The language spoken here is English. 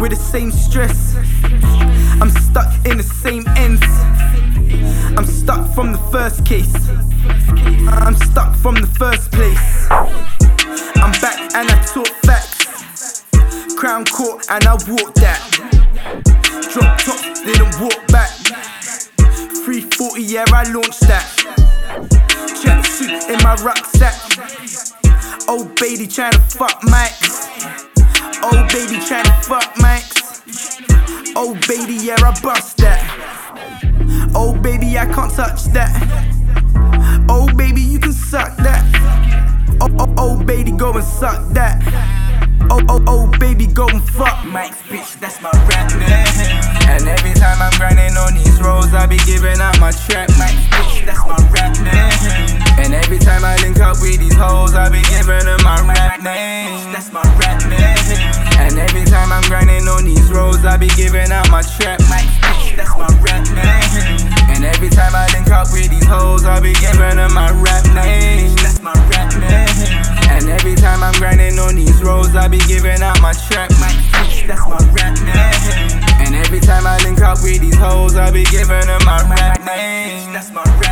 with the same stress. I'm stuck in the same ends. I'm stuck from the first case. I'm stuck from the first place. I'm back and I talk facts. Crown court and I walk that. Drop top, they don't walk back. 340, yeah, I launched that. Tracksuit in my rucksack. Old baby tryna fuck MICS. Old baby tryna fuck MICS. Old baby, yeah, I bust that. Old baby, I can't touch that. Old baby, you can suck that. Old baby, go and suck that. Old baby, go and fuck MICS, bitch, that's my rap name. And every time I'm grinding on these roads, I be giving out my track. MICS, bitch, that's my rap name. And every time I link up with these hoes, I be giving them my rap name. That's my rap name. And every time I'm grinding on these roads, I be giving out my track. MICS, bitch, that's my rap name. And every time I link up with these hoes, I be giving them my rap name. That's my rap name. And every time I'm grinding on these roads, I be giving out my track. MICS, that's my rap name. And every time I link up with these hoes, I be giving them my rap name. That's my rap name.